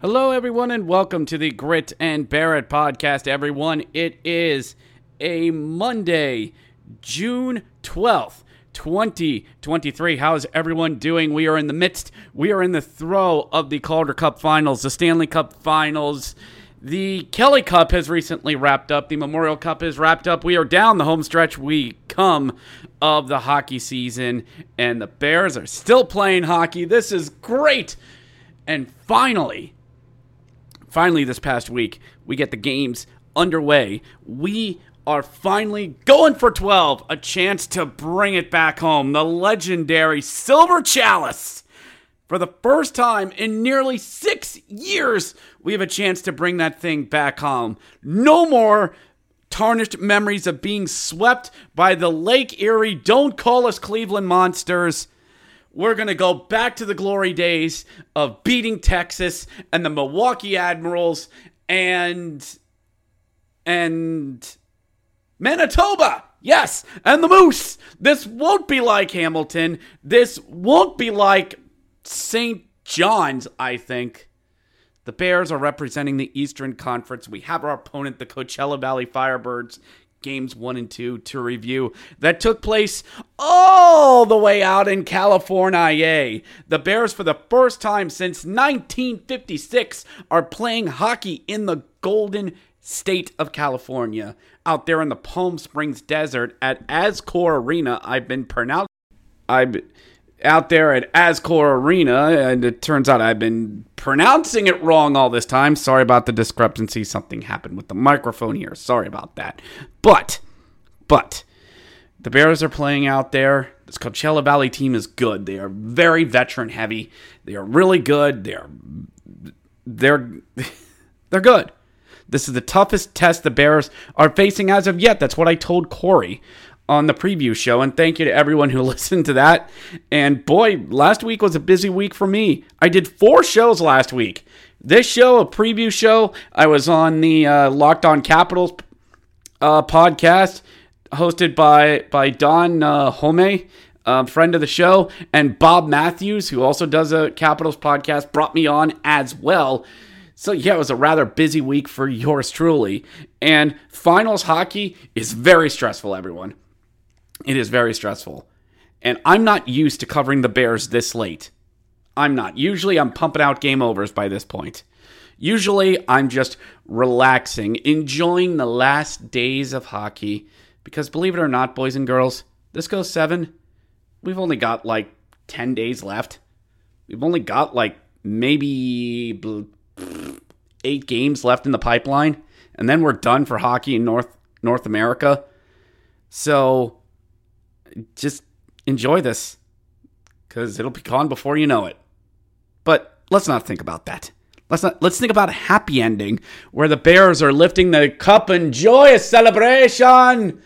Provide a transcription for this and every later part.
Hello, everyone, and welcome to the Grit and Barrett podcast, everyone. It is a Monday, June 12th, 2023. How's everyone doing? We are in the throw of the Calder Cup Finals, the Stanley Cup Finals. The Kelly Cup has recently wrapped up. The Memorial Cup is wrapped up. We are down the home stretch. We come of the hockey season, and the Bears are still playing hockey. This is great. And finally, this past week, we get the games underway. We are finally going for 12. A chance to bring it back home. The legendary Silver Chalice. For the first time in nearly 6 years, we have a chance to bring that thing back home. No more tarnished memories of being swept by the Lake Erie. Don't call us Cleveland Monsters. We're going to go back to the glory days of beating Texas and the Milwaukee Admirals and Manitoba. Yes, and the Moose. This won't be like Hamilton. This won't be like St. John's, I think. The Bears are representing the Eastern Conference. We have our opponent, the Coachella Valley Firebirds. Games 1 and 2 to review that took place all the way out in California. The Bears, for the first time since 1956, are playing hockey in the Golden State of California, out there in the Palm Springs Desert at Ascor Arena. Out there at Ascor Arena, and it turns out I've been pronouncing it wrong all this time. Sorry about the discrepancy. Something happened with the microphone here. Sorry about that. But the Bears are playing out there. This Coachella Valley team is good. They are very veteran heavy. They are really good. They're good. This is the toughest test the Bears are facing as of yet. That's what I told Corey on the preview show, and thank you to everyone who listened to that. And boy, last week was a busy week for me. I did 4 shows last week. This show, a preview show, I was on the Locked On Capitals podcast, hosted by Don Home, friend of the show, and Bob Matthews, who also does a Capitals podcast, brought me on as well. So yeah, it was a rather busy week for yours truly. And finals hockey is very stressful, everyone. It is very stressful. And I'm not used to covering the Bears this late. I'm not. Usually I'm pumping out game overs by this point. Usually I'm just relaxing, enjoying the last days of hockey. Because believe it or not, boys and girls, this goes 7. We've only got like 10 days left. We've only got like maybe 8 games left in the pipeline. And then we're done for hockey in North America. So just enjoy this, because it'll be gone before you know it. But let's not think about that. Let's think about a happy ending where the Bears are lifting the cup and joyous celebration.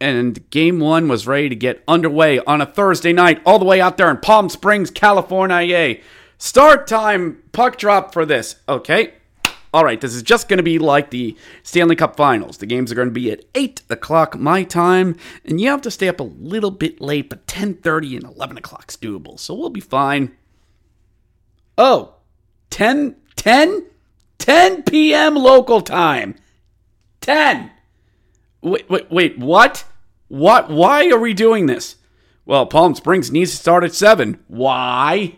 And game 1 was ready to get underway on a Thursday night, all the way out there in Palm Springs, California. Start time, puck drop for this. Okay. All right, this is just going to be like the Stanley Cup Finals. The games are going to be at 8 o'clock my time, and you have to stay up a little bit late, but 10:30 and 11 o'clock's doable, so we'll be fine. Oh, 10 p.m. local time. 10. Wait, what? What? Why are we doing this? Well, Palm Springs needs to start at 7. Why?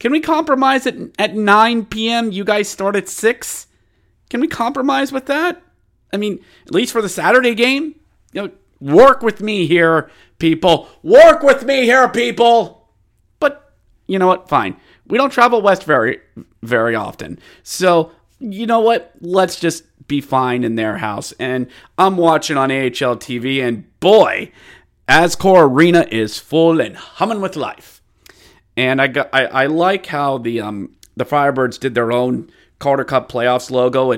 Can we compromise at 9 p.m.? You guys start at 6? Can we compromise with that? I mean, at least for the Saturday game? You know, work with me here, people. Work with me here, people! But, you know what? Fine. We don't travel west very often. So, you know what? Let's just be fine in their house. And I'm watching on AHL TV, and boy, Ascor Arena is full and humming with life. And I like how the Firebirds did their own Calder Cup playoffs logo.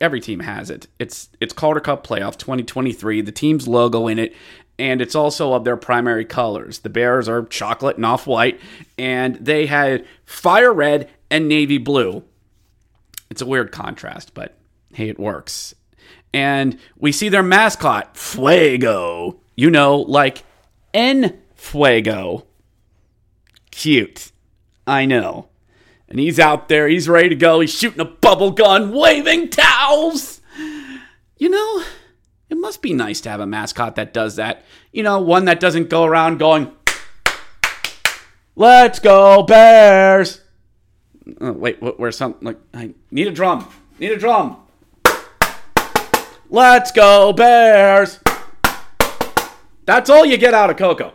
Every team has it. It's Calder Cup playoff 2023. The team's logo in it, and it's also of their primary colors. The Bears are chocolate and off-white, and they had fire red and navy blue. It's a weird contrast, but hey, it works. And we see their mascot, Fuego. You know, like En Fuego. Cute. I know. And he's out there. He's ready to go. He's shooting a bubble gun, waving towels. You know, it must be nice to have a mascot that does that. You know, one that doesn't go around going, let's go Bears. Oh, wait, where's something? Like, I need a drum. Need a drum. Let's go Bears. That's all you get out of Coco.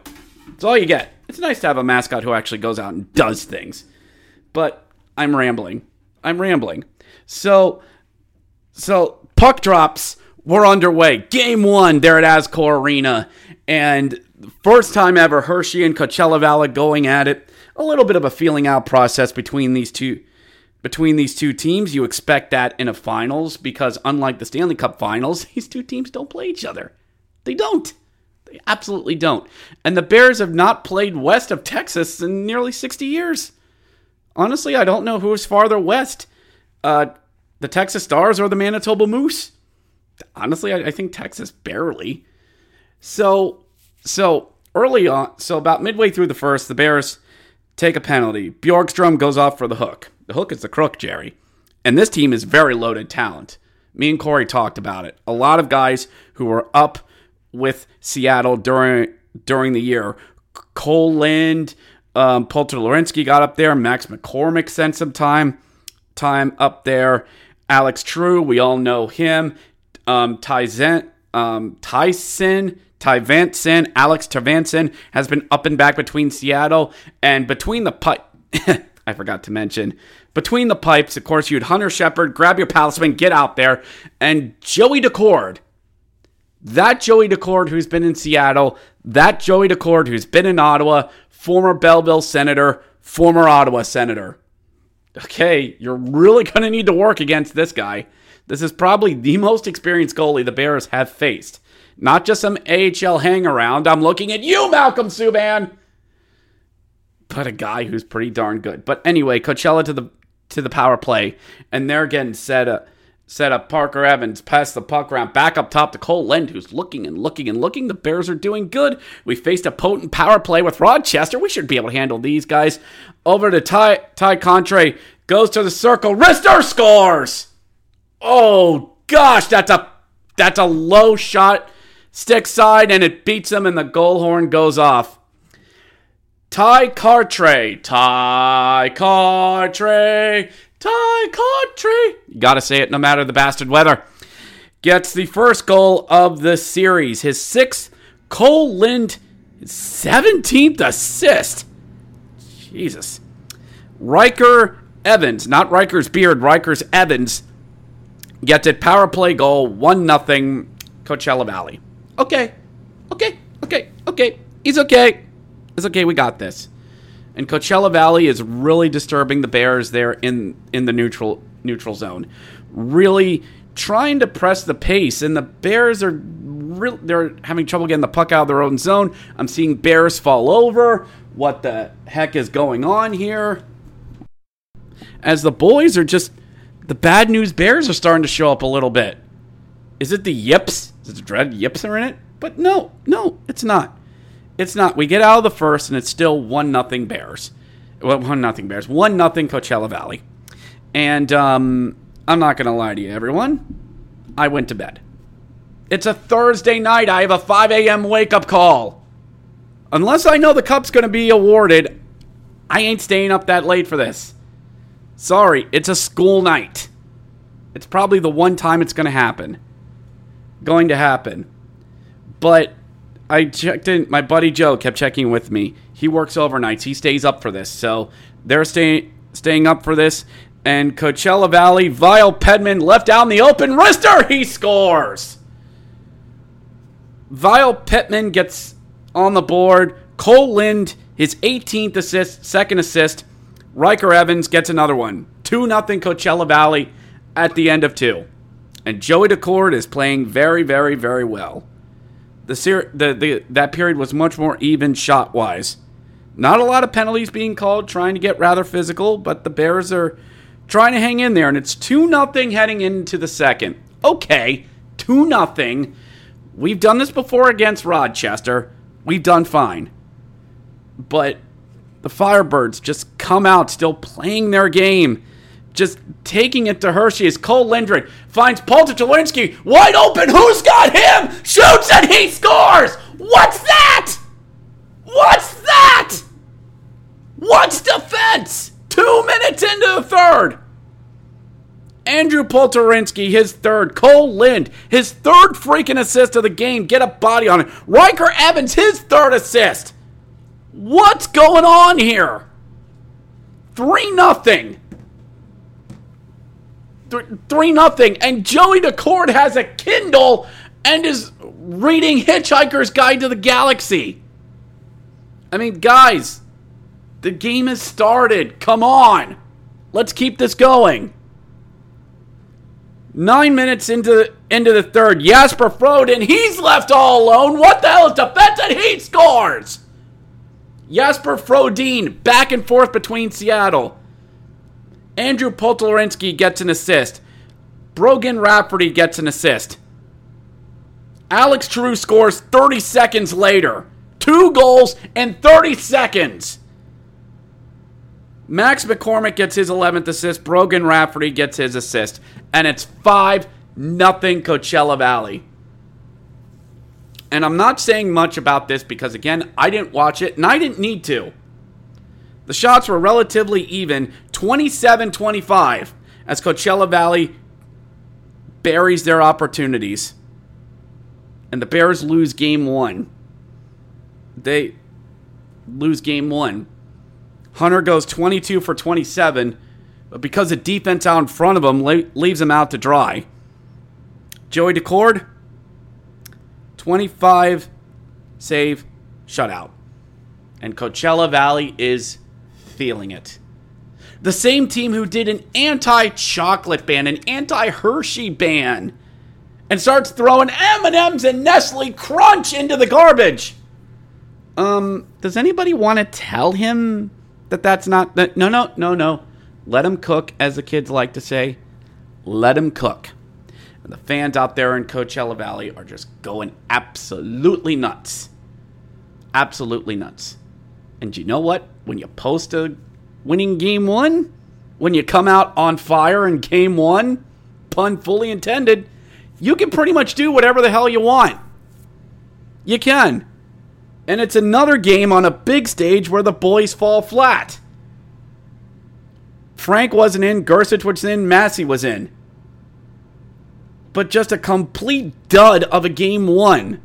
That's all you get. It's nice to have a mascot who actually goes out and does things. But I'm rambling. So puck drops were underway. Game one there at Ascor Arena. And first time ever, Hershey and Coachella Valley going at it. A little bit of a feeling out process between these two teams. You expect that in a finals because unlike the Stanley Cup finals, these two teams don't play each other. They don't. They absolutely don't. And the Bears have not played west of Texas in nearly 60 years. Honestly, I don't know who is farther west, the Texas Stars or the Manitoba Moose. Honestly, I think Texas barely. So early on, so about midway through the first, the Bears take a penalty. Bjorkstrom goes off for the hook. The hook is the crook, Jerry. And this team is very loaded talent. Me and Corey talked about it. A lot of guys who were up with Seattle during the year. Cole Lind. Polter Lorensky got up there. Max McCormick sent some time up there. Alex True, we all know him. Tyvantsen, Alex Tyvantsen has been up and back between Seattle and between the pipe. I forgot to mention between the pipes. Of course, you had Hunter Shepard. Grab your palisman, get out there, and Joey Daccord. That Joey Daccord who's been in Seattle, that Joey Daccord who's been in Ottawa, former Belleville Senator, former Ottawa Senator. Okay, you're really going to need to work against this guy. This is probably the most experienced goalie the Bears have faced. Not just some AHL hang-around. I'm looking at you, Malcolm Subban! But a guy who's pretty darn good. But anyway, Coachella to the power play, and they're getting set up. Ryker Evans, pass the puck around, back up top to Cole Lind, who's looking and looking and looking. The Bears are doing good. We faced a potent power play with Rochester. We should be able to handle these guys. Over to Ty Contre, goes to the circle. Rister scores! Oh, gosh, that's a low shot, stick side, and it beats him, and the goal horn goes off. Ty Contre. You gotta say it no matter the bastard weather. Gets the first goal of the series. His sixth, Cole Lind, 17th assist. Jesus. Ryker Evans, not Riker's beard, Ryker's Evans, gets it. Power play goal, 1-0, Coachella Valley. Okay. He's okay. It's okay, we got this. And Coachella Valley is really disturbing the Bears there in the neutral zone. Really trying to press the pace, and the Bears are they're having trouble getting the puck out of their own zone. I'm seeing Bears fall over. What the heck is going on here? As the boys are just the bad news Bears are starting to show up a little bit. Is it the yips? Is it the dread yips are in it? But no, it's not. It's not. We get out of the first, and it's still 1-0 Bears. 1-0 Bears. 1-0 Coachella Valley. And I'm not going to lie to you, everyone. I went to bed. It's a Thursday night. I have a 5 a.m. wake-up call. Unless I know the cup's going to be awarded, I ain't staying up that late for this. Sorry, it's a school night. It's probably the one time it's going to happen. Going to happen. But I checked in. My buddy Joe kept checking with me. He works overnights. He stays up for this. So they're staying up for this. And Coachella Valley, Vile Pittman left out in the open. Rister, he scores. Vile Pittman gets on the board. Cole Lind his 18th assist, second assist. Ryker Evans gets another one. 2-0 Coachella Valley at the end of two. And Joey Daccord is playing very, very, very well. That period was much more even shot-wise. Not a lot of penalties being called, trying to get rather physical, but the Bears are trying to hang in there, and it's 2-0 heading into the second. Okay, 2-0. We've done this before against Rochester. We've done fine. But the Firebirds just come out still playing their game. Just taking it to Hershey as Cole Lind finds Polter Lorensky wide open. Who's got him? Shoots and he scores! What's that? What's that? What's defense? 2 minutes into the third. Andrew Polter Lorensky, his third. Cole Lind, his third freaking assist of the game. Get a body on it. Ryker Evans, his third assist. What's going on here? 3-0. 3-0, and Joey Daccord has a Kindle and is reading Hitchhiker's Guide to the Galaxy. I mean, guys, the game has started. Come on. Let's keep this going. 9 minutes into the third, Jesper Frödén, he's left all alone. What the hell is defense? And he scores. Jesper Frödén, back and forth between Seattle. Andrew Polter Lorensky gets an assist. Brogan Rafferty gets an assist. Alex True scores 30 seconds later. 2 goals in 30 seconds. Max McCormick gets his 11th assist. Brogan Rafferty gets his assist. And it's 5-0 Coachella Valley. And I'm not saying much about this because, again, I didn't watch it and I didn't need to. The shots were relatively even, 27-25, as Coachella Valley buries their opportunities. And the Bears lose game one. They lose game one. Hunter goes 22 for 27, but because the defense out in front of him leaves him out to dry. Joey Daccord, 25 save shutout. And Coachella Valley is feeling it. The same team who did an anti-chocolate ban, an anti-Hershey ban, and starts throwing M&Ms and Nestle Crunch into the garbage. Does anybody want to tell him that that's not... No. Let him cook, as the kids like to say. Let him cook. And the fans out there in Coachella Valley are just going absolutely nuts. Absolutely nuts. And you know what? When you post a winning game one, when you come out on fire in game one, pun fully intended, you can pretty much do whatever the hell you want. You can. And it's another game on a big stage where the boys fall flat. Frank wasn't in, Gersich was in, Massey was in. But just a complete dud of a game one.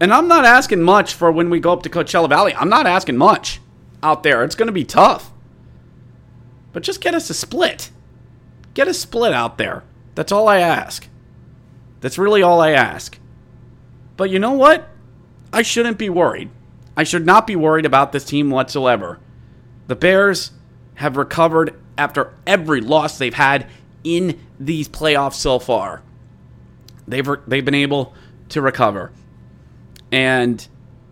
And I'm not asking much for when we go up to Coachella Valley. I'm not asking much out there. It's going to be tough. But just get us a split. Get a split out there. That's all I ask. That's really all I ask. But you know what? I shouldn't be worried. I should not be worried about this team whatsoever. The Bears have recovered after every loss they've had in these playoffs so far. They've been able to recover. And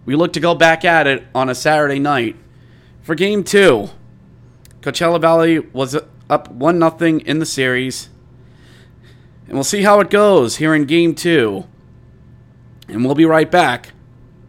we look to go back at it on a Saturday night for Game 2. Coachella Valley was up 1-0 in the series. And we'll see how it goes here in Game 2. And we'll be right back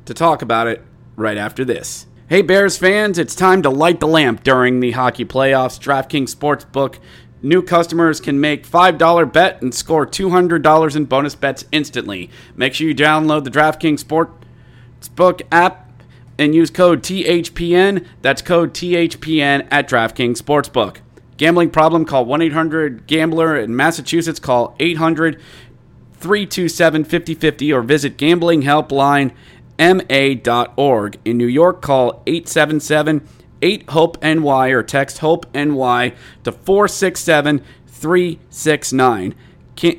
to talk about it right after this. Hey Bears fans, it's time to light the lamp during the hockey playoffs. DraftKings Sportsbook. New customers can make $5 bet and score $200 in bonus bets instantly. Make sure you download the DraftKings Sportsbook app and use code THPN. That's code THPN at DraftKings Sportsbook. Gambling problem? Call 1-800-GAMBLER. In Massachusetts, call 800-327-5050 or visit gamblinghelplinema.org. In New York, call 877-8-HOPE-NY or text HOPE-NY to 467-369.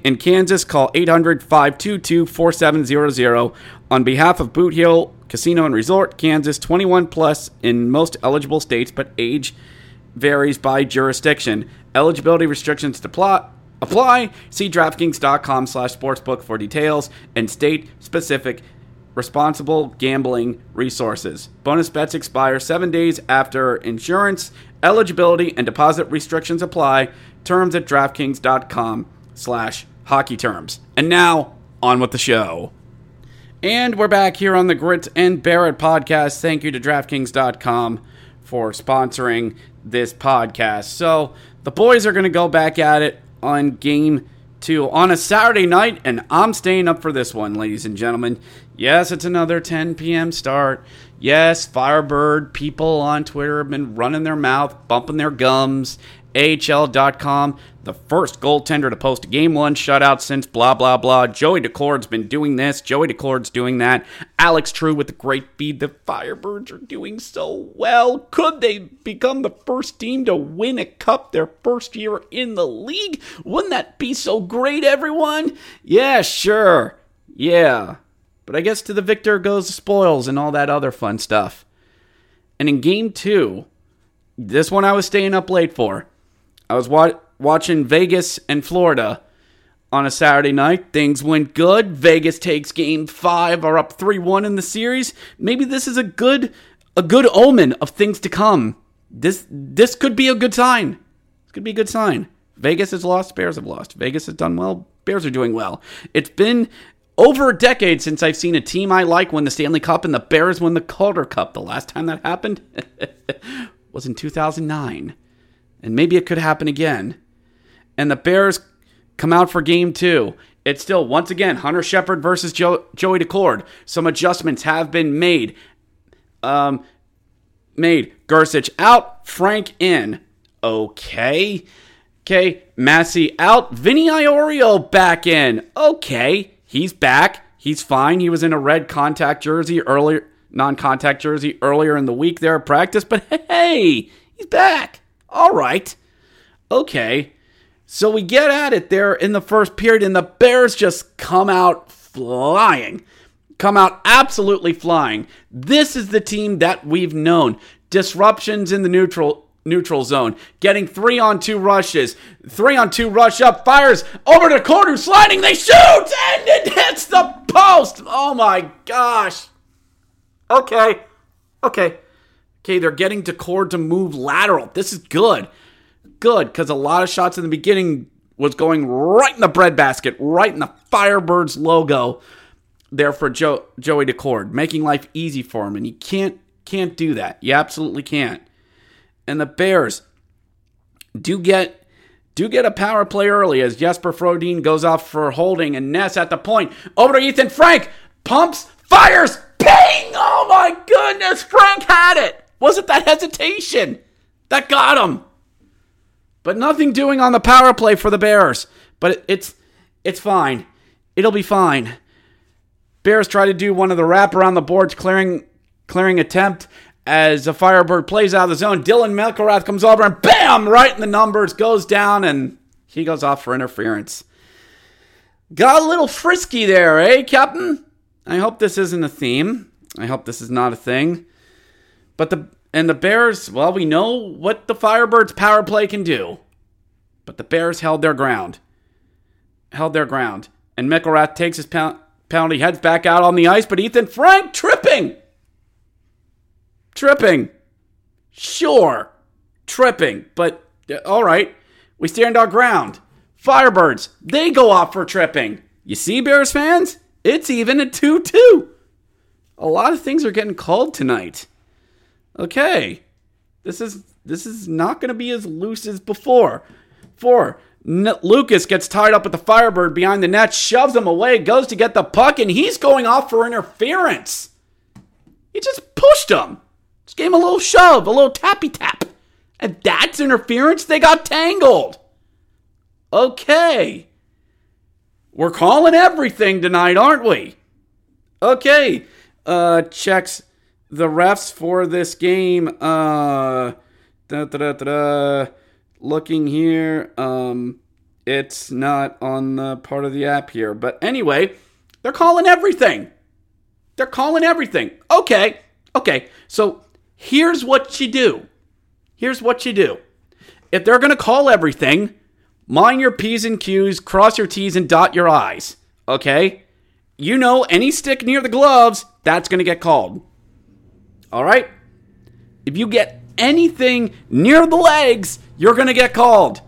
In Kansas, call 800-522-4700. On behalf of Boot Hill Casino and Resort, Kansas, 21 plus in most eligible states, but age varies by jurisdiction. Eligibility restrictions apply. See DraftKings.com/sportsbook for details and state-specific responsible gambling resources. Bonus bets expire 7 days after insurance. Eligibility and deposit restrictions apply. Terms at DraftKings.com/hockeyterms. And now, on with the show. And we're back here on the Grit and Barrett podcast. Thank you to DraftKings.com for sponsoring this podcast. So the boys are going to go back at it on game two on a Saturday night, and I'm staying up for this one, ladies and gentlemen. Yes, it's another 10 p.m. start. Yes, Firebird people on Twitter have been running their mouth, bumping their gums. AHL.com, the first goaltender to post a game one shutout since blah, blah, blah. Joey Daccord's been doing this. Joey Daccord's doing that. Alex True with the great feed. The Firebirds are doing so well. Could they become the first team to win a cup their first year in the league? Wouldn't that be so great, everyone? Yeah, sure. Yeah. But I guess to the victor goes the spoils and all that other fun stuff. And in game two, this one I was staying up late for. I was watching Vegas and Florida on a Saturday night. Things went good. Vegas takes game 5, are up 3-1 in the series. Maybe this is a good omen of things to come. This could be a good sign. This could be a good sign. Vegas has lost. Bears have lost. Vegas has done well. Bears are doing well. It's been over a decade since I've seen a team I like win the Stanley Cup and the Bears win the Calder Cup. The last time that happened was in 2009. And maybe it could happen again. And the Bears come out for game two. It's still, once again, Hunter Shepard versus Joey Daccord. Some adjustments have been made. Gersich out, Frank in. Okay. Massey out, Vinny Iorio back in. Okay. He's back. He's fine. He was in a red non-contact jersey earlier in the week there at practice. But hey, he's back. All right. Okay. So we get at it there in the first period, and the Bears just come out flying. Come out absolutely flying. This is the team that we've known. Disruptions in the neutral zone. Getting 3-on-2 rushes. 3-on-2 rush up. Fires over to Cordu. Sliding. They shoot! And it hits the post! Oh my gosh. Okay, they're getting Daccord to move lateral. This is good. Good, because a lot of shots in the beginning was going right in the breadbasket, right in the Firebirds logo there for Joey Daccord, making life easy for him. And you can't do that. You absolutely can't. And the Bears do get a power play early as Jesper Frödén goes off for holding and Ness at the point. Over to Ethan Frank. Pumps, fires, ping! Oh my goodness, Frank had it! Wasn't that hesitation that got him? But nothing doing on the power play for the Bears. But it's fine. It'll be fine. Bears try to do one of the wrap around the boards clearing attempt as a Firebird plays out of the zone. Dylan McIlrath comes over and bam! Right in the numbers, goes down, and he goes off for interference. Got a little frisky there, eh, Captain? I hope this isn't a theme. I hope this is not a thing. But the Bears, well, we know what the Firebirds' power play can do. But the Bears held their ground. And McIlrath takes his penalty, heads back out on the ice, but Ethan Frank tripping. Sure. Tripping. But, all right. We stand our ground. Firebirds, they go off for tripping. You see, Bears fans? It's even a 2-2. A lot of things are getting called tonight. Okay. This is not going to be as loose as before. Lucas gets tied up with the Firebird behind the net, shoves him away, goes to get the puck, and he's going off for interference. He just pushed him. Just gave him a little shove, a little tappy-tap. And that's interference? They got tangled. Okay. We're calling everything tonight, aren't we? Okay. Checks the refs for this game. Looking here. It's not on the part of the app here. But anyway, they're calling everything. They're calling everything. Okay. So here's what you do. If they're going to call everything, mind your P's and Q's, cross your T's, and dot your I's. Okay? You know, any stick near the gloves, that's going to get called. All right? If you get anything near the legs, you're going to get called.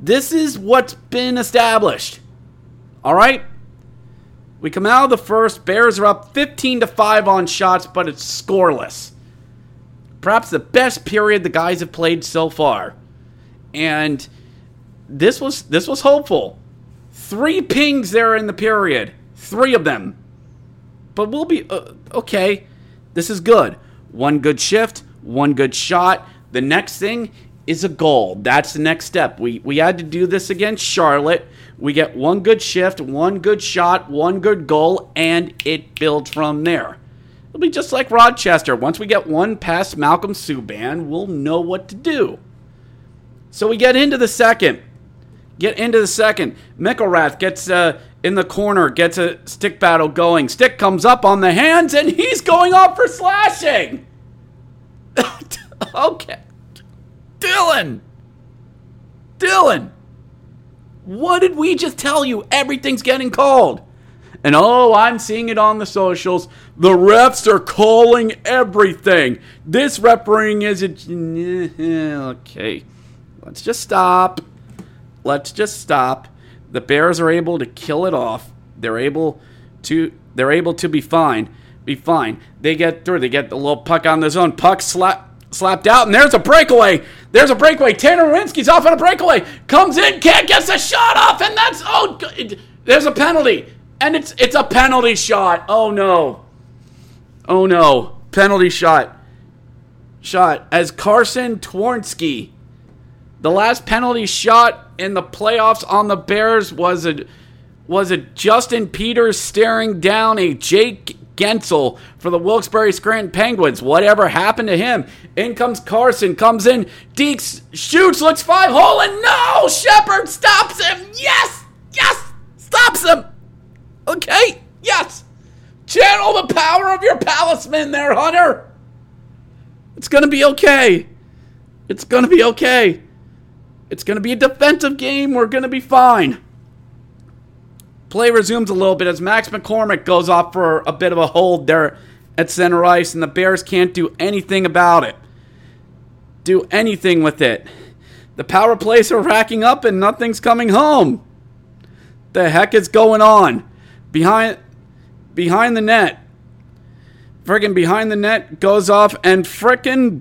This is what's been established. All right? We come out of the first. Bears are up 15-5 on shots, but it's scoreless. Perhaps the best period the guys have played so far. And this was hopeful. 3 pings there in the period. 3 of them. But we'll be... okay, this is good. 1 good shift, 1 good shot. The next thing is a goal. That's the next step. We had to do this against Charlotte. We get 1 good shift, 1 good shot, 1 good goal, and it builds from there. It'll be just like Rochester. Once we get 1 past Malcolm Subban, we'll know what to do. So we get into the second. McIlrath gets in the corner, gets a stick battle going. Stick comes up on the hands, and he's going off for slashing. Okay. Dylan! What did we just tell you? Everything's getting called. And I'm seeing it on the socials. The refs are calling everything. This refereeing is okay. Let's just stop. The Bears are able to kill it off. They're able to be fine. They get through. They get the little puck on the zone. Puck slapped out, and there's a breakaway. Tanner Wawrinski's off on a breakaway. Comes in, can't get a shot off, and that's there's a penalty. And it's a penalty shot. Oh no. Penalty shot. As Carson Twierski. The last penalty shot in the playoffs on the Bears was a Justin Peters staring down a Jake Gensel for the Wilkes-Barre Scranton Penguins. Whatever happened to him? In comes Carson, comes in, Deeks shoots, looks 5-hole, and no! Shepard stops him! Yes! Stops him! Okay, yes! Channel the power of your Palisman there, Hunter! It's gonna be okay! It's going to be a defensive game. We're going to be fine. Play resumes a little bit as Max McCormick goes off for a bit of a hold there at center ice, and the Bears can't do anything about it. Do anything with it. The power plays are racking up, and nothing's coming home. The heck is going on? Behind the net. Frickin' behind the net goes off, and frickin'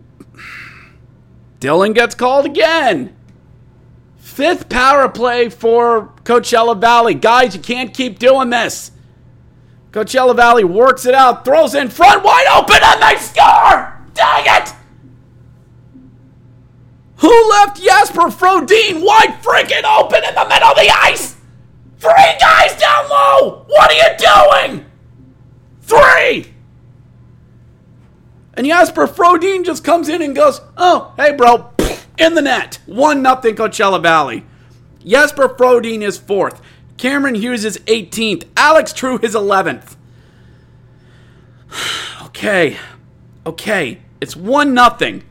Dylan gets called again. 5th power play for Coachella Valley. Guys, you can't keep doing this. Coachella Valley works it out, throws in front, wide open, and they score! Dang it! Who left Jesper Frödén wide freaking open in the middle of the ice? 3 guys down low! What are you doing? 3! And Jesper Frödén just comes in and goes, oh, hey, bro. In the net. 1-0 Coachella Valley. Jesper Frödén is 4th. Cameron Hughes is 18th. Alex True is 11th. Okay. It's 1-0.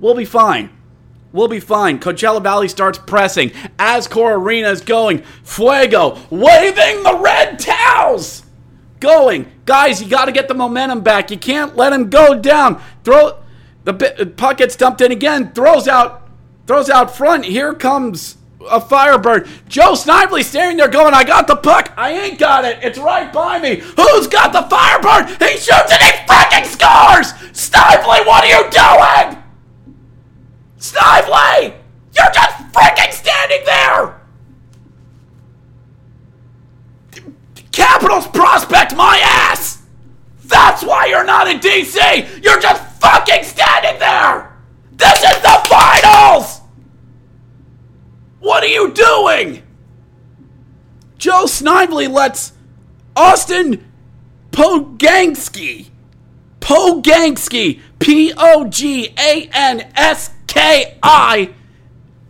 We'll be fine. Coachella Valley starts pressing. Ascor Arena is going. Fuego waving the red towels. Going. Guys, you got to get the momentum back. You can't let him go down. The puck gets dumped in again. Throws out front. Here comes a Firebird. Joe Snively standing there going, I got the puck. I ain't got it. It's right by me. Who's got the Firebird? He shoots and he fucking scores! Snively, what are you doing? Snively! You're just freaking standing there! Capitals prospect my ass! That's why you're not in D.C. You're just fucking standing there! This is the finals! What are you doing? Joe Snively lets Austin Poganski, Poganski,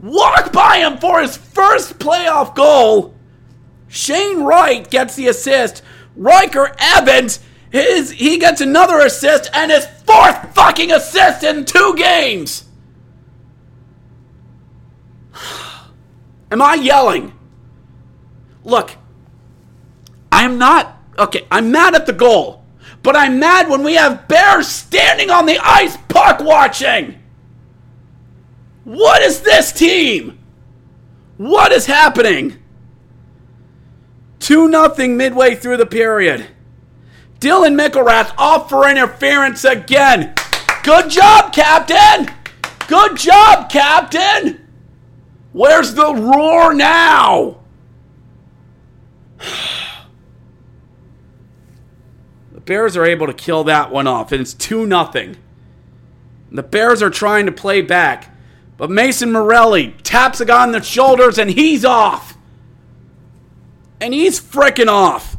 walk by him for his first playoff goal. Shane Wright gets the assist Ryker Evans, he gets another assist and his fourth fucking assist in 2 games. Am I yelling? Look, I'm not, okay, I'm mad at the goal, but I'm mad when we have Bears standing on the ice puck watching. What is this team? What is happening? 2-0 midway through the period. Dylan McIlrath off for interference again. Good job, Captain! Good job, Captain! Where's the roar now? The Bears are able to kill that one off, and it's 2-0. The Bears are trying to play back, but Mason Morelli taps a guy on the shoulders, and he's off. And he's frickin' off.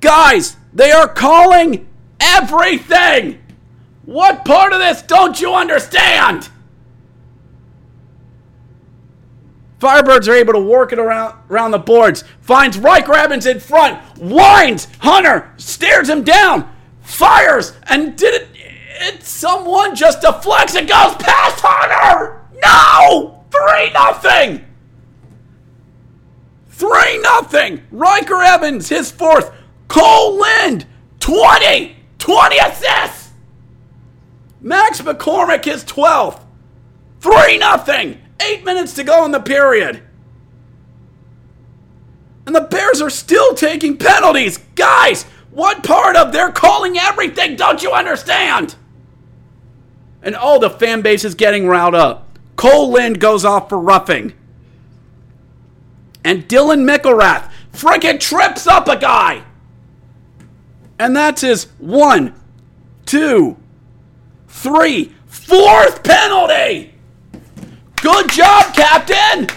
Guys, they are calling everything. What part of this don't you understand? Firebirds are able to work it around the boards. Finds Ryker Evans in front. Winds. Hunter stares him down. Fires. And did someone just deflects and goes past Hunter. No! 3-0. 3-0. Ryker Evans, his fourth. Cole Lind, 20 assists. Max McCormick, his 12th. 3-0. 8 minutes to go in the period. And the Bears are still taking penalties. Guys, what part of they're calling everything don't you understand? And all the fan base is getting riled up. Cole Lind goes off for roughing. And Dylan McIlrath frickin' trips up a guy. And that's his 4th penalty. Good job, Captain.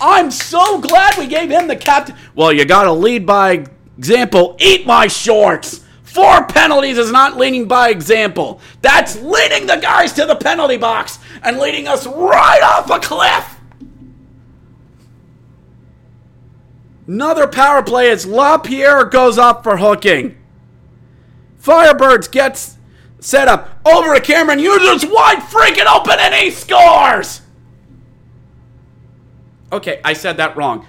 I'm so glad we gave him the captain. Well, you got to lead by example. Eat my shorts. 4 penalties is not leading by example. That's leading the guys to the penalty box and leading us right off a cliff. Another power play is LaPierre goes up for hooking. Firebirds gets set up over to Cameron Hughes, wide freaking open, and he scores! Okay, I said that wrong.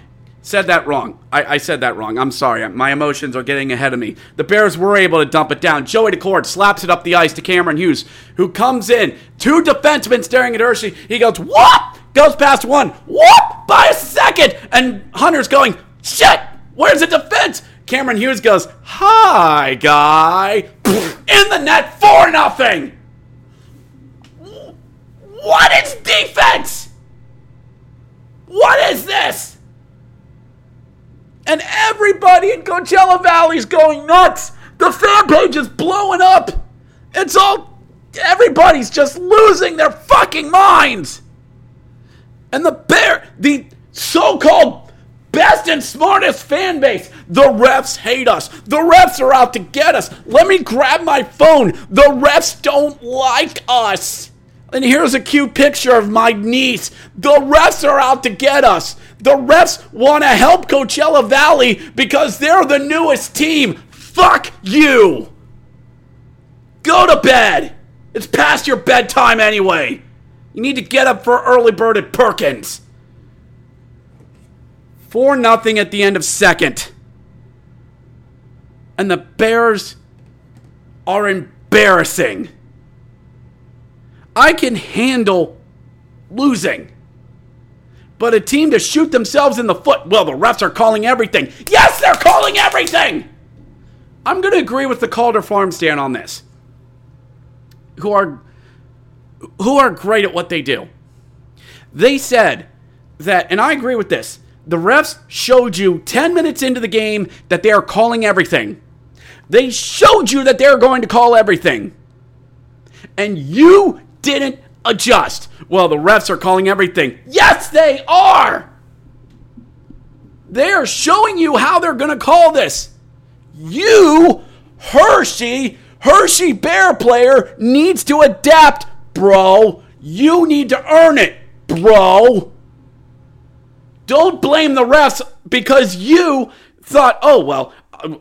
I'm sorry. My emotions are getting ahead of me. The Bears were able to dump it down. Joey Daccord slaps it up the ice to Cameron Hughes, who comes in. 2 defensemen staring at Hershey. He goes, whoop! Goes past one. Whoop! By a second! And Hunter's going, shit! Where's the defense? Cameron Hughes goes, hi, guy. In the net, 4-0. What is defense? What is this? And everybody in Coachella Valley's going nuts. The fan page is blowing up. It's all, everybody's just losing their fucking minds. And the so-called best and smartest fan base. The refs hate us. The refs are out to get us. Let me grab my phone. The refs don't like us. And here's a cute picture of my niece. The refs are out to get us. The refs want to help Coachella Valley because they're the newest team. Fuck you. Go to bed. It's past your bedtime anyway. You need to get up for early bird at Perkins. 4-0 at the end of 2nd. And the Bears are embarrassing. I can handle losing. But a team to shoot themselves in the foot. Well, the refs are calling everything. Yes, they're calling everything! I'm going to agree with the Calder Farm Stand on this. Who are great at what they do. They said that, and I agree with this, the refs showed you 10 minutes into the game that they are calling everything. They showed you that they're going to call everything. And you didn't adjust. Well, the refs are calling everything. Yes, they are! They are showing you how they're going to call this. You, Hershey Bear player, needs to adapt, bro. You need to earn it, bro. Don't blame the refs because you thought, oh, well,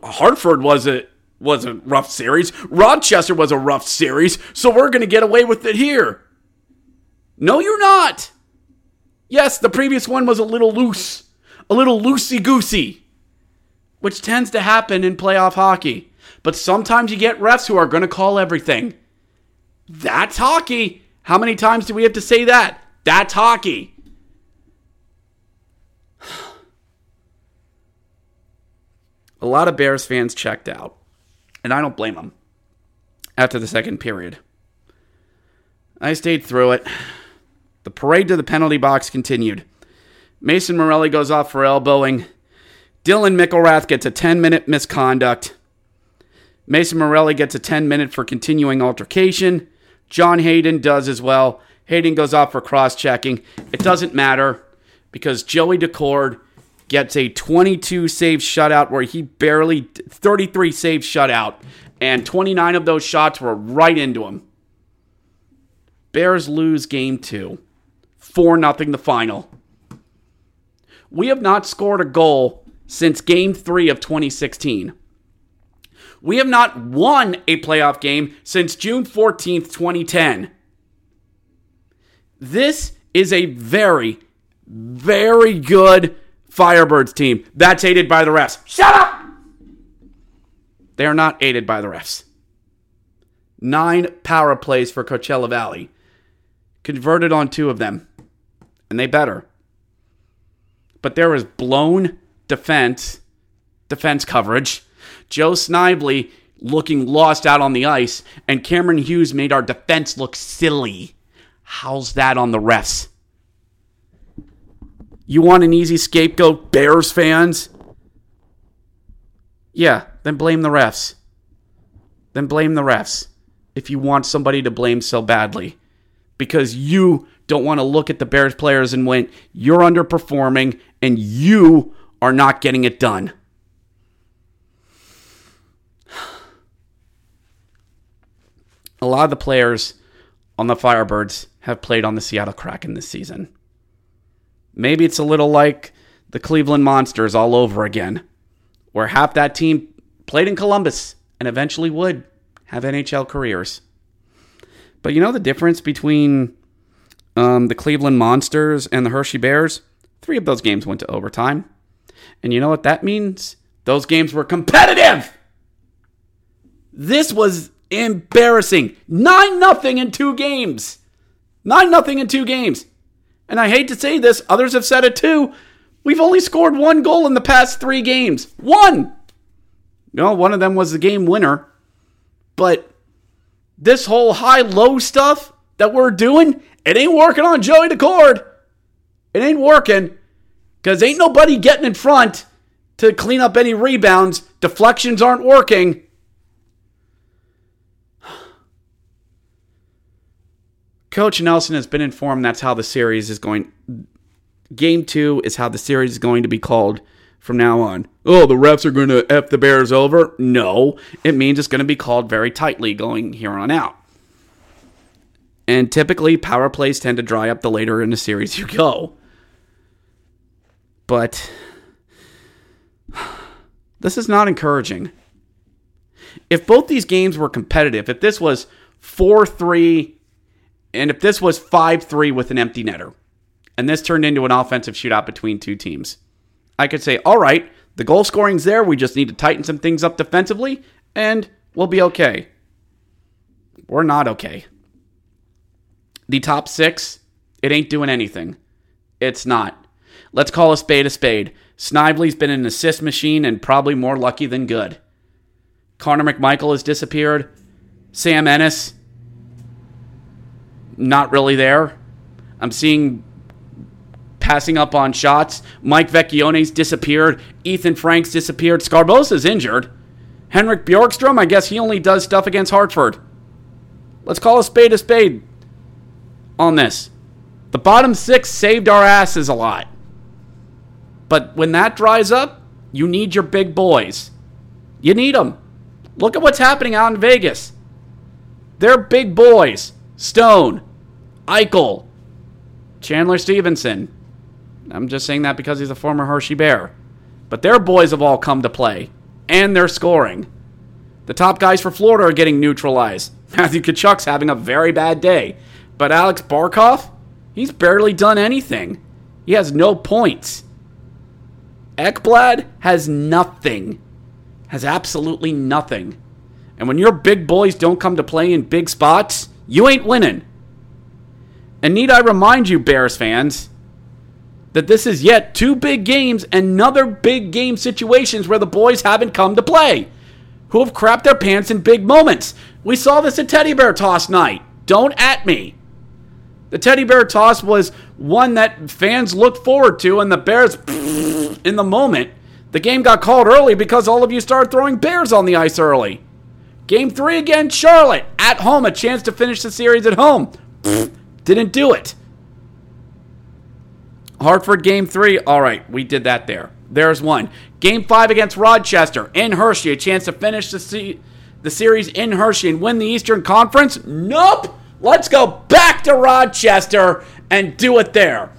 Hartford was a rough series. Rochester was a rough series. So we're going to get away with it here. No, you're not. Yes, the previous one was a little loose. A little loosey-goosey. Which tends to happen in playoff hockey. But sometimes you get refs who are going to call everything. That's hockey. How many times do we have to say that? That's hockey. A lot of Bears fans checked out. And I don't blame them. After the second period. I stayed through it. The parade to the penalty box continued. Mason Morelli goes off for elbowing. Dylan McIlrath gets a 10-minute misconduct. Mason Morelli gets a 10-minute for continuing altercation. John Hayden does as well. Hayden goes off for cross-checking. It doesn't matter because Joey Daccord gets a 22-save shutout where he barely... 33-save shutout. And 29 of those shots were right into him. Bears lose game 2. 4-0 the final. We have not scored a goal since game 3 of 2016. We have not won a playoff game since June 14th, 2010. This is a very, very good Firebirds team. That's aided by the refs. Shut up! They are not aided by the refs. 9 power plays for Coachella Valley. Converted on 2 of them. And they better. But there is blown defense coverage. Joe Snively looking lost out on the ice. And Cameron Hughes made our defense look silly. How's that on the refs? You want an easy scapegoat, Bears fans? Yeah, then blame the refs. Then blame the refs. If you want somebody to blame so badly. Because you don't want to look at the Bears players and went, you're underperforming and you are not getting it done. A lot of the players on the Firebirds have played on the Seattle Kraken this season. Maybe it's a little like the Cleveland Monsters all over again, where half that team played in Columbus and eventually would have NHL careers. But you know the difference between the Cleveland Monsters and the Hershey Bears? 3 of those games went to overtime. And you know what that means? Those games were competitive! This was embarrassing. 9-0 in 2 games. 9-0 in 2 games. And I hate to say this, others have said it too. We've only scored 1 goal in the past 3 games. 1! No, one of them was the game winner. But this whole high-low stuff that we're doing, it ain't working on Joey Daccord. It ain't working because ain't nobody getting in front to clean up any rebounds. Deflections aren't working. Coach Nelson has been informed that's how the series is going. Game 2 is how the series is going to be called from now on. Oh, the refs are going to F the Bears over? No. It means it's going to be called very tightly going here on out. And typically, power plays tend to dry up the later in the series you go. But this is not encouraging. If both these games were competitive, if this was 4-3, and if this was 5-3 with an empty netter, and this turned into an offensive shootout between 2 teams, I could say, all right, the goal scoring's there, we just need to tighten some things up defensively, and we'll be okay. We're not okay. The top 6, it ain't doing anything. It's not. Let's call a spade a spade. Snively's been an assist machine and probably more lucky than good. Connor McMichael has disappeared. Sam Ennis, not really there. I'm seeing passing up on shots. Mike Vecchione's disappeared. Ethan Frank's disappeared. Scarbosa's injured. Henrik Bjorkstrom, I guess he only does stuff against Hartford. Let's call a spade a spade. On this, the bottom 6 saved our asses a lot. But when that dries up, you need your big boys. You need them. Look at what's happening out in Vegas. They're big boys. Stone, Eichel, Chandler Stevenson. I'm just saying that because he's a former Hershey Bear. But their boys have all come to play. and they're scoring. The top guys for Florida are getting neutralized. Matthew Tkachuk's having a very bad day. But Alex Barkov, he's barely done anything. He has no points. Ekblad has nothing. Has absolutely nothing. And when your big boys don't come to play in big spots, you ain't winning. And need I remind you, Bears fans, that this is yet two big games and another big game situations where the boys haven't come to play, who have crapped their pants in big moments. We saw this at Teddy Bear Toss night. Don't at me. The Teddy Bear Toss was one that fans looked forward to, and the Bears, in the moment, the game got called early because all of you started throwing Bears on the ice early. Game 3 again, Charlotte, at home, a chance to finish the series at home. Didn't do it. Hartford game 3, all right, we did that there. There's one. Game 5 against Rochester in Hershey, a chance to finish the series in Hershey and win the Eastern Conference. Nope. Let's go back to Rochester and do it there.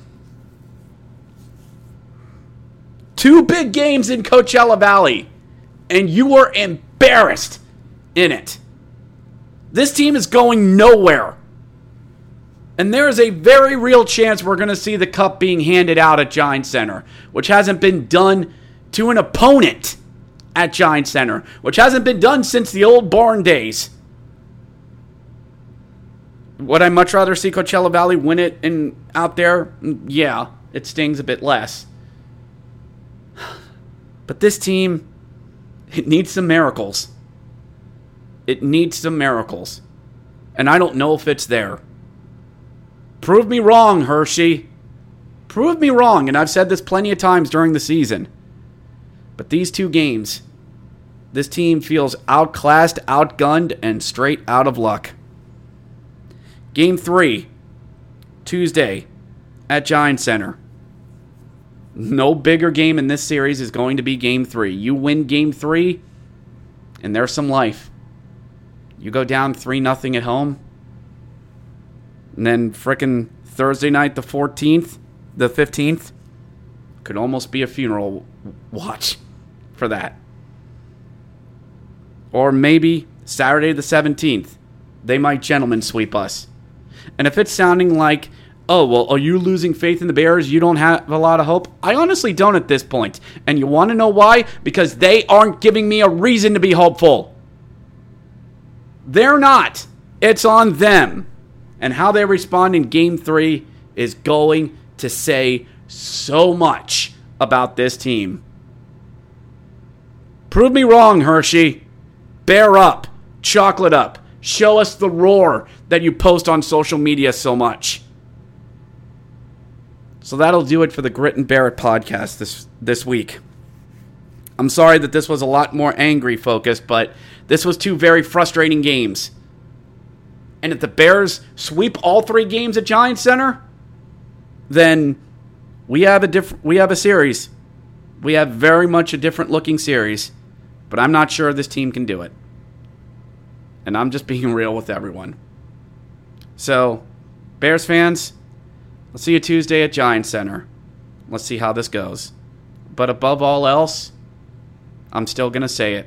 Two big games in Coachella Valley, and you were embarrassed in it. This team is going nowhere. And there is a very real chance we're going to see the cup being handed out at Giant Center, which hasn't been done to an opponent at Giant Center, which hasn't been done since the old barn days. Would I much rather see Coachella Valley win it in, out there? Yeah, it stings a bit less. But this team, it needs some miracles. It needs some miracles. And I don't know if it's there. Prove me wrong, Hershey. Prove me wrong, and I've said this plenty of times during the season. But these two games, this team feels outclassed, outgunned, and straight out of luck. Game 3, Tuesday at Giant Center. No bigger game in this series is going to be Game 3. You win Game 3, and there's some life. You go down 3-0 at home. And then frickin' Thursday night, the 15th, could almost be a funeral watch for that. Or maybe Saturday the 17th, they might gentlemen sweep us. And if it's sounding like, oh, well, are you losing faith in the Bears? You don't have a lot of hope? I honestly don't at this point. And you want to know why? Because they aren't giving me a reason to be hopeful. They're not. It's on them. And how they respond in Game 3 is going to say so much about this team. Prove me wrong, Hershey. Bear up. Chocolate up. Show us the roar that you post on social media so much. So that'll do it for the Grit and Barrett podcast this week. I'm sorry that this was a lot more angry focused, but this was two very frustrating games. And if the Bears sweep all three games at Giant Center, then we have a series. We have very much a different looking series, but I'm not sure this team can do it. And I'm just being real with everyone. So, Bears fans, let's see you Tuesday at Giant Center. Let's see how this goes. But above all else, I'm still going to say it.